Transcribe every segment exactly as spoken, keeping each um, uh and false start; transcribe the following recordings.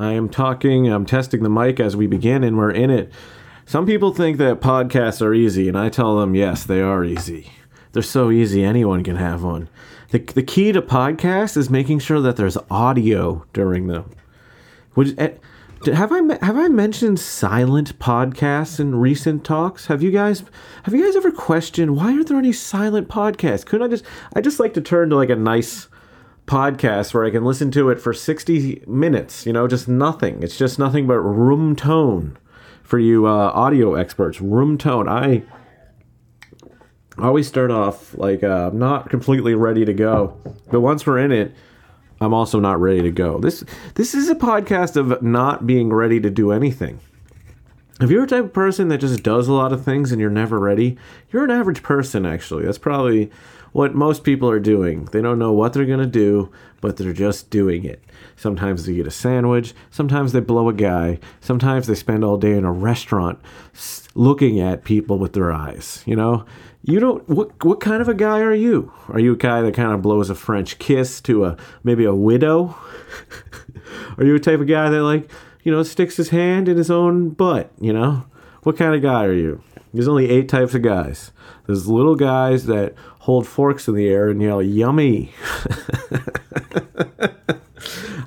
I am talking, I'm testing the mic as we begin, and we're in it. Some people think that podcasts are easy, and I tell them, yes, they are easy. They're so easy, anyone can have one. The the key to podcasts is making sure that there's audio during them. Which, have I have I mentioned silent podcasts in recent talks? Have you guys have you guys ever questioned why aren't there any silent podcasts? Couldn't I just I just like to turn to like a nice podcast where I can listen to it for sixty minutes, you know, just nothing. It's just nothing but room tone for you uh, audio experts. Room tone. I always start off like uh, not completely ready to go, but once we're in it, I'm also not ready to go. This this is a podcast of not being ready to do anything. If you're a type of person that just does a lot of things and you're never ready, you're an average person, actually. That's probably what most people are doing. They don't know what they're going to do, but they're just doing it. Sometimes they eat a sandwich. Sometimes they blow a guy. Sometimes they spend all day in a restaurant looking at people with their eyes. You know, you don't, what what kind of a guy are you? Are you a guy that kind of blows a French kiss to a, maybe a widow? Are you a type of guy that, like, you know, sticks his hand in his own butt, you know? What kind of guy are you? There's only eight types of guys. There's little guys that hold forks in the air and yell, yummy.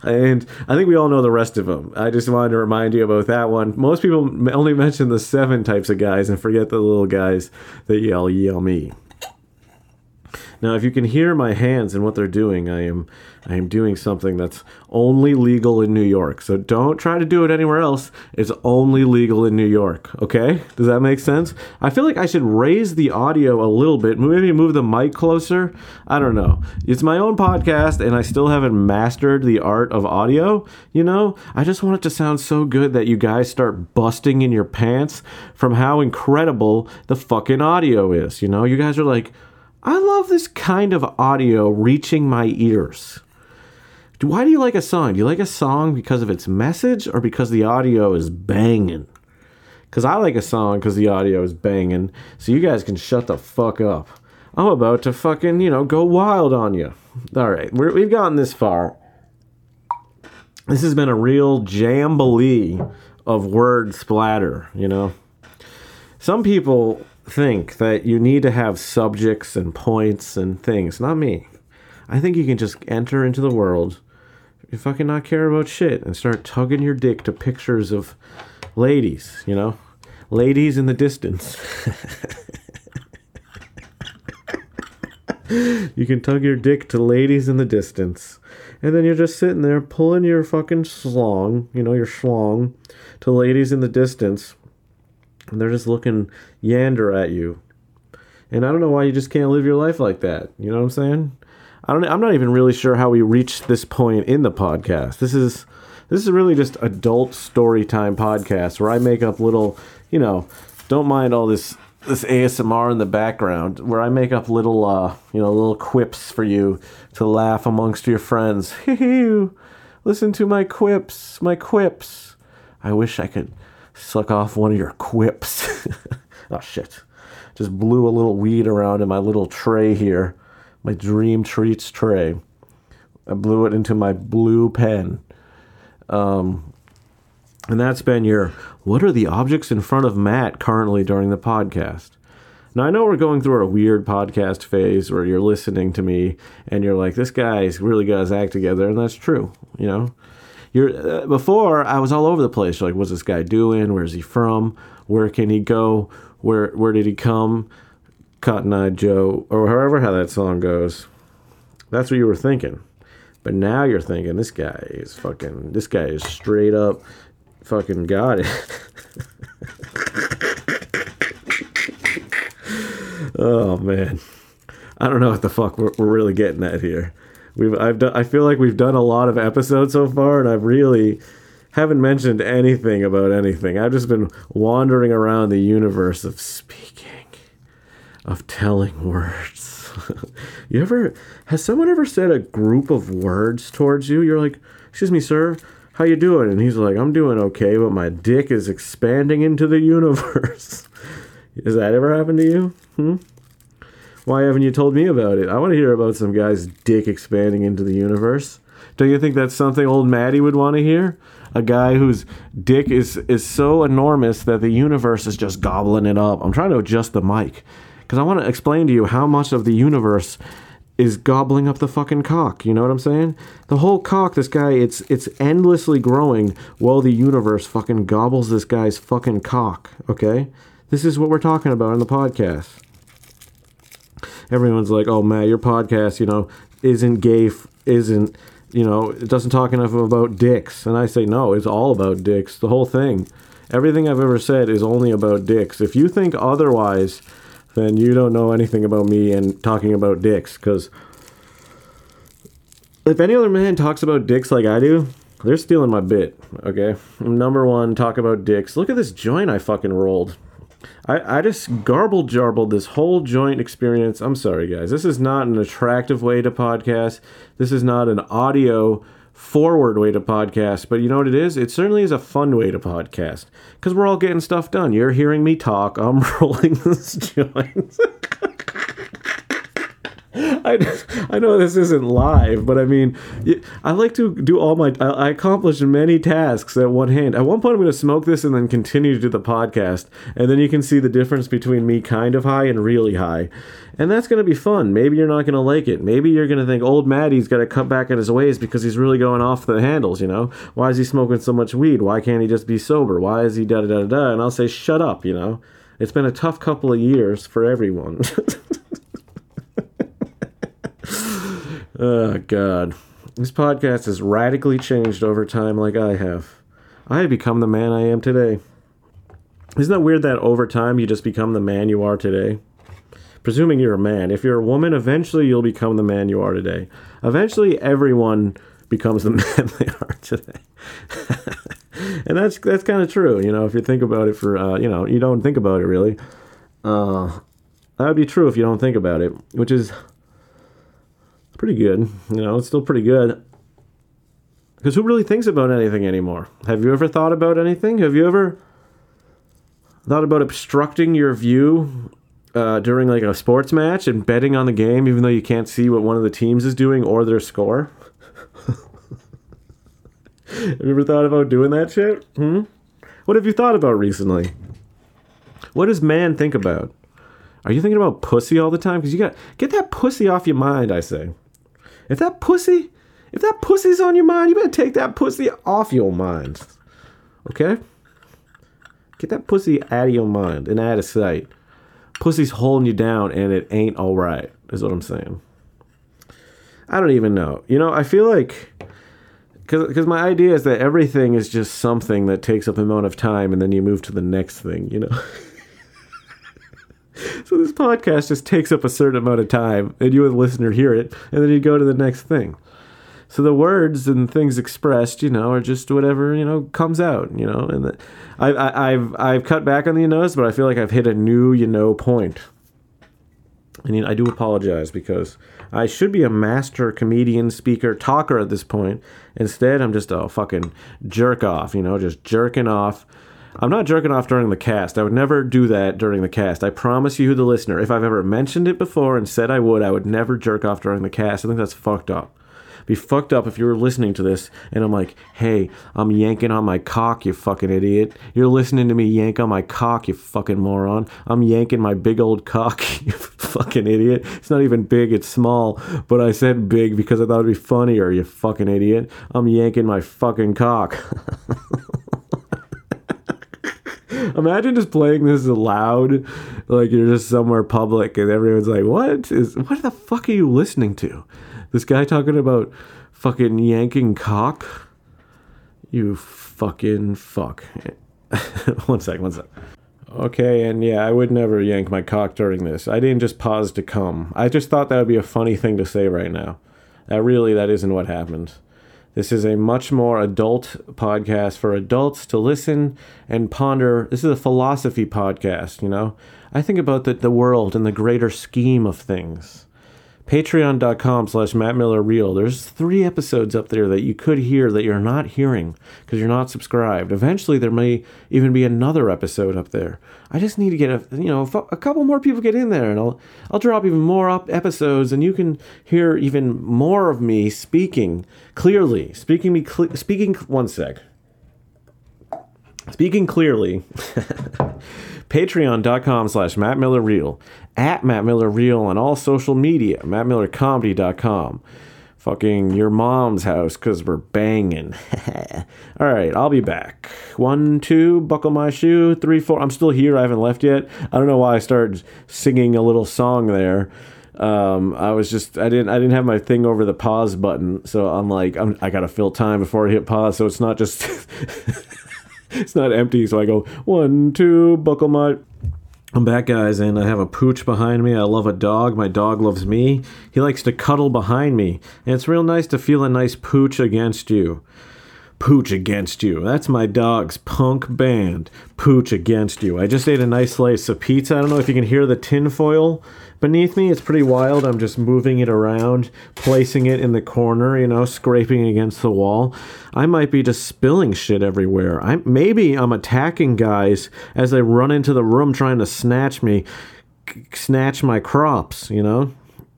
And I think we all know the rest of them. I just wanted to remind you about that one. Most people only mention the seven types of guys and forget the little guys that yell, yummy. Now, if you can hear my hands and what they're doing, I am I am doing something that's only legal in New York. So don't try to do it anywhere else. It's only legal in New York, okay? Does that make sense? I feel like I should raise the audio a little bit, maybe move the mic closer. I don't know. It's my own podcast, and I still haven't mastered the art of audio, you know? I just want it to sound so good that you guys start busting in your pants from how incredible the fucking audio is, you know? You guys are like, I love this kind of audio reaching my ears. Why do you like a song? Do you like a song because of its message or because the audio is banging? Because I like a song because the audio is banging, so you guys can shut the fuck up. I'm about to fucking, you know, go wild on you. All right, we're, we've gotten this far. This has been a real jamboree of word splatter, you know? Some people think that you need to have subjects and points and things. Not me. I think you can just enter into the world and fucking not care about shit and start tugging your dick to pictures of ladies, you know? Ladies in the distance. You can tug your dick to ladies in the distance. And then you're just sitting there pulling your fucking schlong, you know, your schlong to ladies in the distance. And they're just looking yander at you. And I don't know why you just can't live your life like that. You know what I'm saying? I don't I'm not even really sure how we reached this point in the podcast. This is this is really just adult story time podcast where I make up little, you know, don't mind all this this A S M R in the background, where I make up little uh, you know, little quips for you to laugh amongst your friends. Listen to my quips, my quips. I wish I could suck off one of your quips. Oh, shit. Just blew a little weed around in my little tray here. My dream treats tray. I blew it into my blue pen. Um, and that's been your, what are the objects in front of Matt currently during the podcast? Now, I know we're going through a weird podcast phase where you're listening to me and you're like, this guy's really got his act together. And that's true, you know? You're, uh, before, I was all over the place. You're like, what's this guy doing? Where's he from? Where can he go? Where where did he come? Cotton Eye Joe, or however how that song goes. That's what you were thinking. But now you're thinking, this guy is fucking, this guy is straight up fucking got it. Oh, man. I don't know what the fuck we're, we're really getting at here. We've I've done, I feel like we've done a lot of episodes so far, and I really haven't mentioned anything about anything. I've just been wandering around the universe of speaking, of telling words. You ever has someone ever said a group of words towards you? You're like, "Excuse me, sir, how you doing?" And he's like, "I'm doing okay, but my dick is expanding into the universe." Has that ever happened to you? Hmm? Why haven't you told me about it? I want to hear about some guy's dick expanding into the universe. Don't you think that's something old Maddie would want to hear? a guy whose dick is is so enormous that the universe is just gobbling it up. I'm trying to adjust the mic because I want to explain to you how much of the universe is gobbling up the fucking cock. You know what I'm saying? The whole cock, this guy, it's it's endlessly growing while the universe fucking gobbles this guy's fucking cock, okay? This is what we're talking about in the podcast. Everyone's like, oh, Matt, your podcast, you know, isn't gay, f- isn't, you know, it doesn't talk enough about dicks. And I say, no, it's all about dicks, the whole thing. Everything I've ever said is only about dicks. If you think otherwise, then you don't know anything about me and talking about dicks. Because if any other man talks about dicks like I do, they're stealing my bit, okay? Number one, talk about dicks. Look at this joint I fucking rolled. I, I just garble-jarbled this whole joint experience. I'm sorry, guys. This is not an attractive way to podcast. This is not an audio-forward way to podcast. But you know what it is? It certainly is a fun way to podcast. Because we're all getting stuff done. You're hearing me talk. I'm rolling this joint. I, just, I know this isn't live, but I mean, I like to do all my, I accomplished many tasks at one hand. At one point, I'm going to smoke this and then continue to do the podcast. And then you can see the difference between me kind of high and really high. And that's going to be fun. Maybe you're not going to like it. Maybe you're going to think old Matty's got to cut back on his ways because he's really going off the handles, you know? Why is he smoking so much weed? Why can't he just be sober? Why is he da-da-da-da-da? And I'll say, shut up, you know? It's been a tough couple of years for everyone. Oh, God. This podcast has radically changed over time like I have. I have become the man I am today. Isn't that weird that over time you just become the man you are today? Presuming you're a man. If you're a woman, eventually you'll become the man you are today. Eventually everyone becomes the man they are today. And that's that's kind of true, you know, if you think about it for, uh, you know, you don't think about it really. Uh, that would be true if you don't think about it, which is pretty good, you know, it's still pretty good. Because who really thinks about anything anymore? Have you ever thought about anything? Have you ever thought about obstructing your view uh, during like a sports match and betting on the game even though you can't see what one of the teams is doing or their score? Have you ever thought about doing that shit? Hmm? What have you thought about recently? What does man think about? Are you thinking about pussy all the time? Because you got, get that pussy off your mind, I say. If that pussy, if that pussy's on your mind, you better take that pussy off your mind. Okay? Get that pussy out of your mind and out of sight. Pussy's holding you down and it ain't all right, is what I'm saying. I don't even know. You know, I feel like, because because my idea is that everything is just something that takes up an amount of time and then you move to the next thing, you know? So this podcast just takes up a certain amount of time, and you as a listener hear it, and then you go to the next thing. So the words and things expressed, you know, are just whatever, you know, comes out, you know. And the, I, I, I've I've cut back on the you knows, but I feel like I've hit a new you know point. I mean, I do apologize because I should be a master comedian, speaker, talker at this point. Instead, I'm just a fucking jerk off, you know, just jerking off. I'm not jerking off during the cast. I would never do that during the cast. I promise you, the listener, if I've ever mentioned it before and said I would, I would never jerk off during the cast. I think that's fucked up. It'd be fucked up if you were listening to this and I'm like, hey, I'm yanking on my cock, you fucking idiot. You're listening to me yank on my cock, you fucking moron. I'm yanking my big old cock, you fucking idiot. It's not even big, it's small, but I said big because I thought it'd be funnier, you fucking idiot. I'm yanking my fucking cock. Imagine just playing this loud, like you're just somewhere public and everyone's like, what is, what the fuck are you listening to? This guy talking about fucking yanking cock? You fucking fuck. One sec, one sec. Okay, and yeah, I would never yank my cock during this. I didn't just pause to come. I just thought that would be a funny thing to say right now. That really, that isn't what happened. This is a much more adult podcast for adults to listen and ponder. This is a philosophy podcast, you know? I think about the, the world and the greater scheme of things. Patreon.com slash Matt Miller Real. There's three episodes up there that you could hear that you're not hearing because you're not subscribed. Eventually, there may even be another episode up there. I just need to get a, you know, a couple more people get in there, and I'll I'll drop even more up episodes, and you can hear even more of me speaking clearly, speaking me cl- speaking. One sec. Speaking clearly, patreon.com slash Matt Miller Real, at Matt Miller Real on all social media, matt miller comedy dot com. Fucking your mom's house because we're banging. All right, I'll be back. One, two, buckle my shoe. Three, four. I'm still here. I haven't left yet. I don't know why I started singing a little song there. Um, I was just, I didn't, I didn't have my thing over the pause button. So I'm like, I'm, I got to fill time before I hit pause. So it's not just... It's not empty, so I go, one, two, buckle my... I'm back, guys, and I have a pooch behind me. I love a dog. My dog loves me. He likes to cuddle behind me. And it's real nice to feel a nice pooch against you. Pooch against you. That's my dog's punk band, Pooch Against You. I just ate a nice slice of pizza. I don't know if you can hear the tinfoil beneath me. It's pretty wild. I'm just moving it around, placing it in the corner, you know, scraping against the wall. I might be just spilling shit everywhere. I maybe I'm attacking guys as they run into the room trying to snatch me, c- snatch my crops, you know?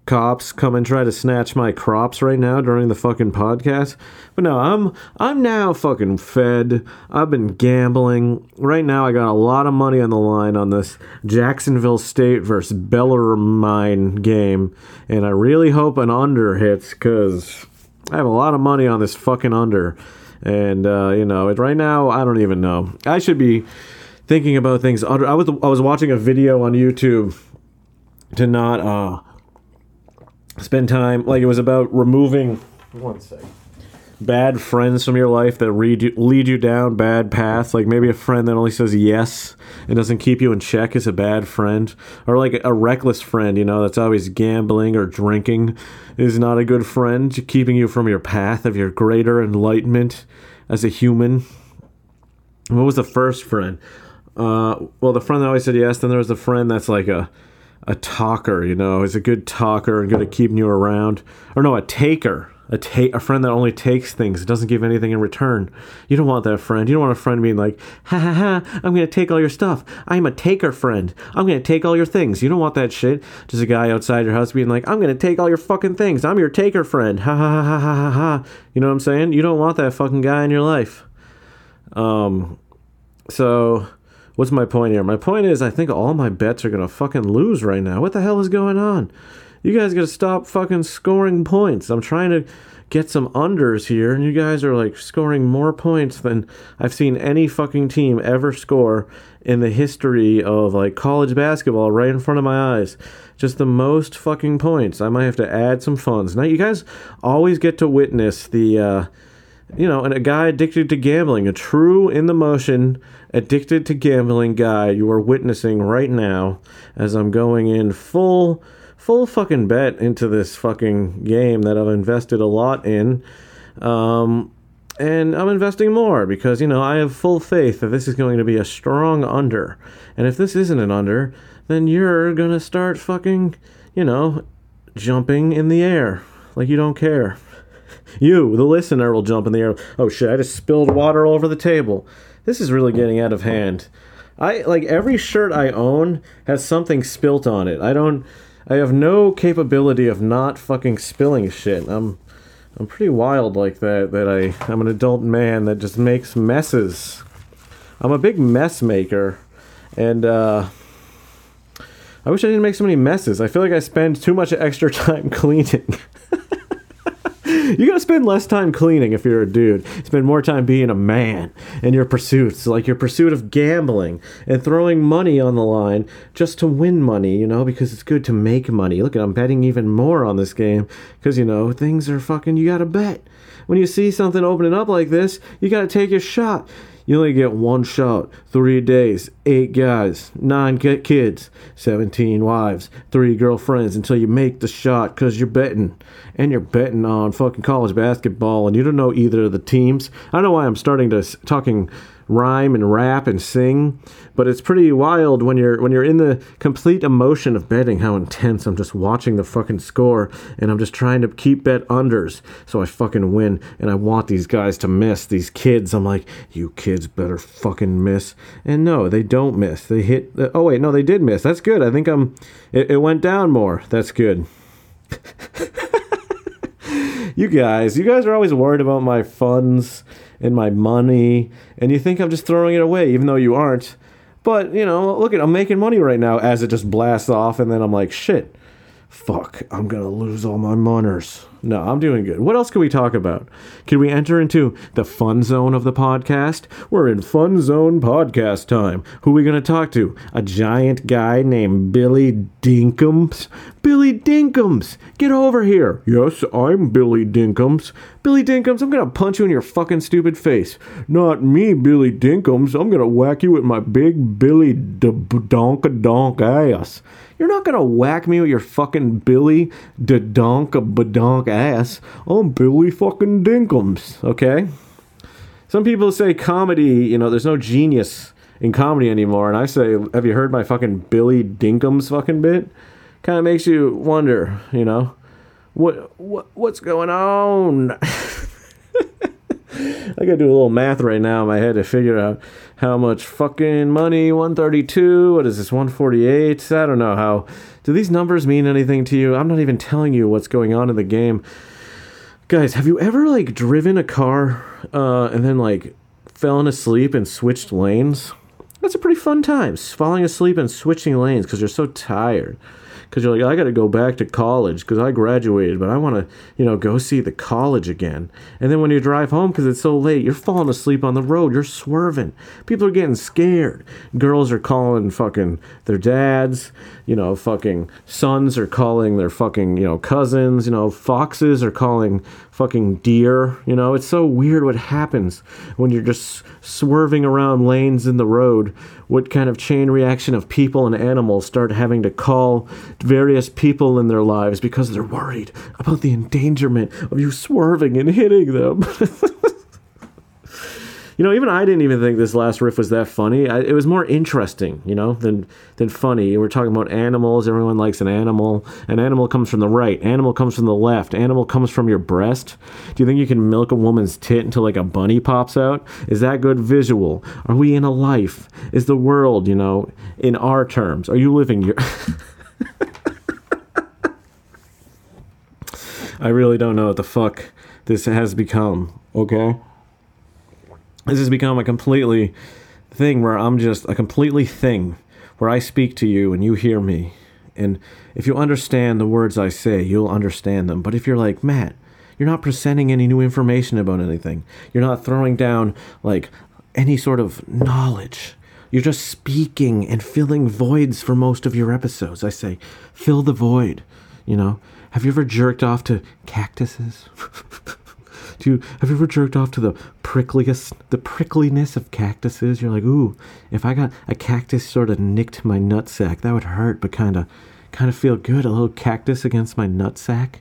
Cops come and try to snatch my crops right now during the fucking podcast. But no, I'm I'm now fucking fed. I've been gambling. Right now I got a lot of money on the line on this Jacksonville State versus Bellarmine game. And I really hope an under hits because I have a lot of money on this fucking under. And, uh, you know, it, right now I don't even know. I should be thinking about things. I was, I was watching a video on YouTube to not... Uh, spend time, like it was about removing one sec, bad friends from your life that lead you, lead you down bad paths. Like maybe a friend that only says yes and doesn't keep you in check is a bad friend, or like a reckless friend, you know, that's always gambling or drinking is not a good friend, keeping you from your path of your greater enlightenment as a human. What was the first friend? Uh, well, the friend that always said yes, then there was the friend that's like a a talker, you know, is a good talker and good at keeping you around. Or no, a taker. A ta- a friend that only takes things. It doesn't give anything in return. You don't want that friend. You don't want a friend being like, ha ha ha, I'm going to take all your stuff. I'm a taker friend. I'm going to take all your things. You don't want that shit. Just a guy outside your house being like, I'm going to take all your fucking things. I'm your taker friend. Ha ha ha ha ha ha. You know what I'm saying? You don't want that fucking guy in your life. Um, so... What's my point here? My point is I think all my bets are going to fucking lose right now. What the hell is going on? You guys got to stop fucking scoring points. I'm trying to get some unders here, and you guys are like scoring more points than I've seen any fucking team ever score in the history of like college basketball right in front of my eyes. Just the most fucking points. I might have to add some funds. Now, you guys always get to witness the... uh You know, and a guy addicted to gambling, a true in the motion, addicted to gambling guy you are witnessing right now as I'm going in full, full fucking bet into this fucking game that I've invested a lot in. Um, and I'm investing more because, you know, I have full faith that this is going to be a strong under. And if this isn't an under, then you're going to start fucking, you know, jumping in the air like you don't care. You, the listener, will jump in the air. Oh shit, I just spilled water all over the table. This is really getting out of hand. I, like, every shirt I own has something spilt on it. I don't, I have no capability of not fucking spilling shit. I'm, I'm pretty wild like that, that I, I'm an adult man that just makes messes. I'm a big mess maker, and, uh... I wish I didn't make so many messes. I feel like I spend too much extra time cleaning. You gotta spend less time cleaning if you're a dude. Spend more time being a man in your pursuits, like your pursuit of gambling and throwing money on the line just to win money, you know, because it's good to make money. Look, I'm betting even more on this game because, you know, things are fucking, you gotta bet. When you see something opening up like this, you gotta take your shot. You only get one shot, three days, eight guys, nine kids, seventeen wives, three girlfriends until you make the shot because you're betting. And you're betting on fucking college basketball and you don't know either of the teams. I don't know why I'm starting to talking rhyme and rap and sing, but it's pretty wild when you're when you're in the complete emotion of betting how intense I'm just watching the fucking score and I'm just trying to keep bet unders so I fucking win and I want these guys to miss, these kids. I'm like, you kids better fucking miss. And no, they don't miss. They hit, oh wait, no, they did miss. That's good. I think I'm, it, it went down more. That's good. You guys, you guys are always worried about my funds and my money, and you think I'm just throwing it away, even though you aren't. But, you know, look at, I'm making money right now as it just blasts off, and then I'm like, shit, fuck, I'm going to lose all my moners. No, I'm doing good. What else can we talk about? Can we enter into the fun zone of the podcast? We're in fun zone podcast time. Who are we going to talk to? A giant guy named Billy Dinkums. Billy Dinkums, get over here. Yes, I'm Billy Dinkums. Billy Dinkums, I'm going to punch you in your fucking stupid face. Not me, Billy Dinkums. I'm going to whack you with my big Billy da-donka-donk ass. You're not going to whack me with your fucking Billy da-donka-badonk ass. I'm Billy fucking Dinkums, okay? Some people say comedy, you know, there's no genius in comedy anymore. And I say, have you heard my fucking Billy Dinkums fucking bit? Kind of makes you wonder, you know, what what what's going on? I gotta do a little math right now in my head to figure out how much fucking money, one thirty-two, what is this, one forty-eight? I don't know how. Do these numbers mean anything to you? I'm not even telling you what's going on in the game. Guys, have you ever, like, driven a car uh, and then, like, fallen asleep and switched lanes? That's a pretty fun time, falling asleep and switching lanes because you're so tired. Because you're like, I got to go back to college because I graduated, but I want to, you know, go see the college again. And then when you drive home because it's so late, you're falling asleep on the road. You're swerving. People are getting scared. Girls are calling fucking their dads. You know, fucking sons are calling their fucking, you know, cousins. You know, foxes are calling fucking deer. You know, it's so weird what happens when you're just swerving around lanes in the road. What kind of chain reaction of people and animals start having to call various people in their lives because they're worried about the endangerment of you swerving and hitting them. You know, even I didn't even think this last riff was that funny. I, it was more interesting, you know, than than funny. We're talking about animals. Everyone likes an animal. An animal comes from the right. Animal comes from the left. Animal comes from your breast. Do you think you can milk a woman's tit until, like, a bunny pops out? Is that good visual? Are we in a life? Is the world, you know, in our terms? Are you living your... I really don't know what the fuck this has become, okay? This has become a completely thing where I'm just a completely thing where I speak to you and you hear me. And if you understand the words I say, you'll understand them. But if you're like, Matt, you're not presenting any new information about anything. You're not throwing down, like, any sort of knowledge. You're just speaking and filling voids for most of your episodes. I say, fill the void, you know? Have you ever jerked off to cactuses? Do you, have you ever jerked off to the prickliest, the prickliness of cactuses? You're like, ooh, if I got a cactus sort of nicked my nutsack, that would hurt, but kind of kind of feel good, a little cactus against my nutsack.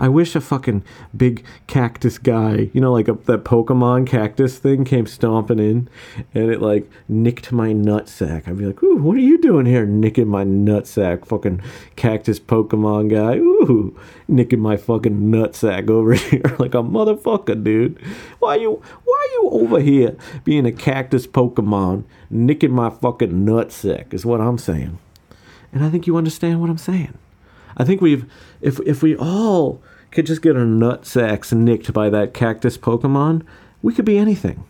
I wish a fucking big cactus guy, you know, like a, that Pokemon cactus thing came stomping in and it, like, nicked my nutsack. I'd be like, ooh, what are you doing here nicking my nutsack, fucking cactus Pokemon guy? Ooh, nicking my fucking nutsack over here like a motherfucker, dude. Why you, why you over here being a cactus Pokemon nicking my fucking nutsack is what I'm saying. And I think you understand what I'm saying. I think we've, if if we all could just get our nutsacks nicked by that cactus Pokemon, we could be anything.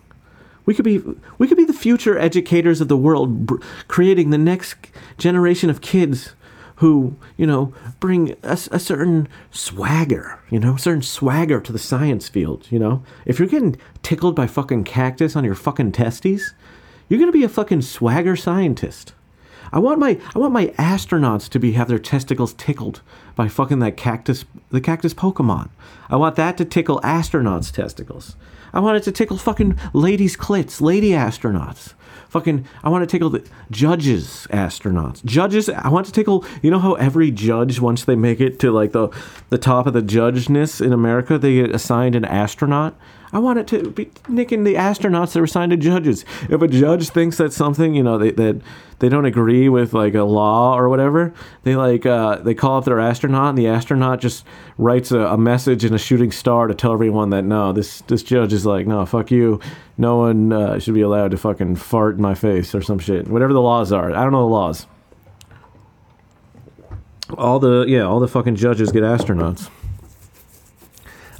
We could be we could be the future educators of the world, br- creating the next generation of kids who, you know, bring a, a certain swagger, you know, a certain swagger to the science field, you know. If you're getting tickled by fucking cactus on your fucking testes, you're going to be a fucking swagger scientist. I want my I want my astronauts to be have their testicles tickled by fucking that cactus, the cactus Pokemon. I want that to tickle astronauts' testicles. I want it to tickle fucking ladies' clits, lady astronauts. Fucking, I want to tickle the judges' astronauts. Judges, I want to tickle, you know how every judge, once they make it to, like, the the top of the judgeness in America, they get assigned an astronaut? I want it to be nicking the astronauts that are assigned to judges. If a judge thinks that something, you know, they, that they don't agree with, like, a law or whatever, they, like, uh, they call up their astronaut, and the astronaut just writes a, a message in a shooting star to tell everyone that, no, this, this judge is like, no, fuck you. No one uh, should be allowed to fucking fart in my face or some shit. Whatever the laws are. I don't know the laws. All the, yeah, all the fucking judges get astronauts.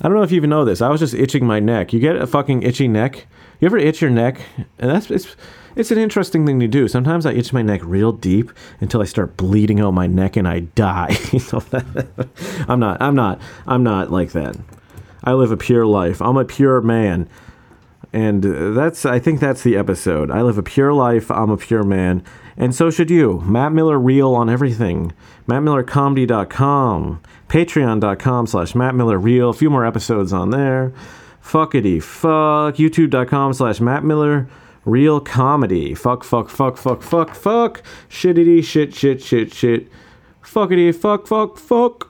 I don't know if you even know this. I was just itching my neck. You get a fucking itchy neck. You ever itch your neck? And that's it's it's an interesting thing to do. Sometimes I itch my neck real deep until I start bleeding out my neck and I die. so that, I'm not. I'm not. I'm not like that. I live a pure life. I'm a pure man. And that's, I think that's the episode. I live a pure life. I'm a pure man. And so should you. Matt Miller Real on everything. Matt Miller Comedy dot com. Patreon dot com slash Matt Miller Real. A few more episodes on there. Fuckity fuck. YouTube dot com slash Matt Miller Real Comedy. Fuck, fuck, fuck, fuck, fuck, fuck. Shittity shit, shit, shit, shit. Fuckity fuck, fuck, fuck.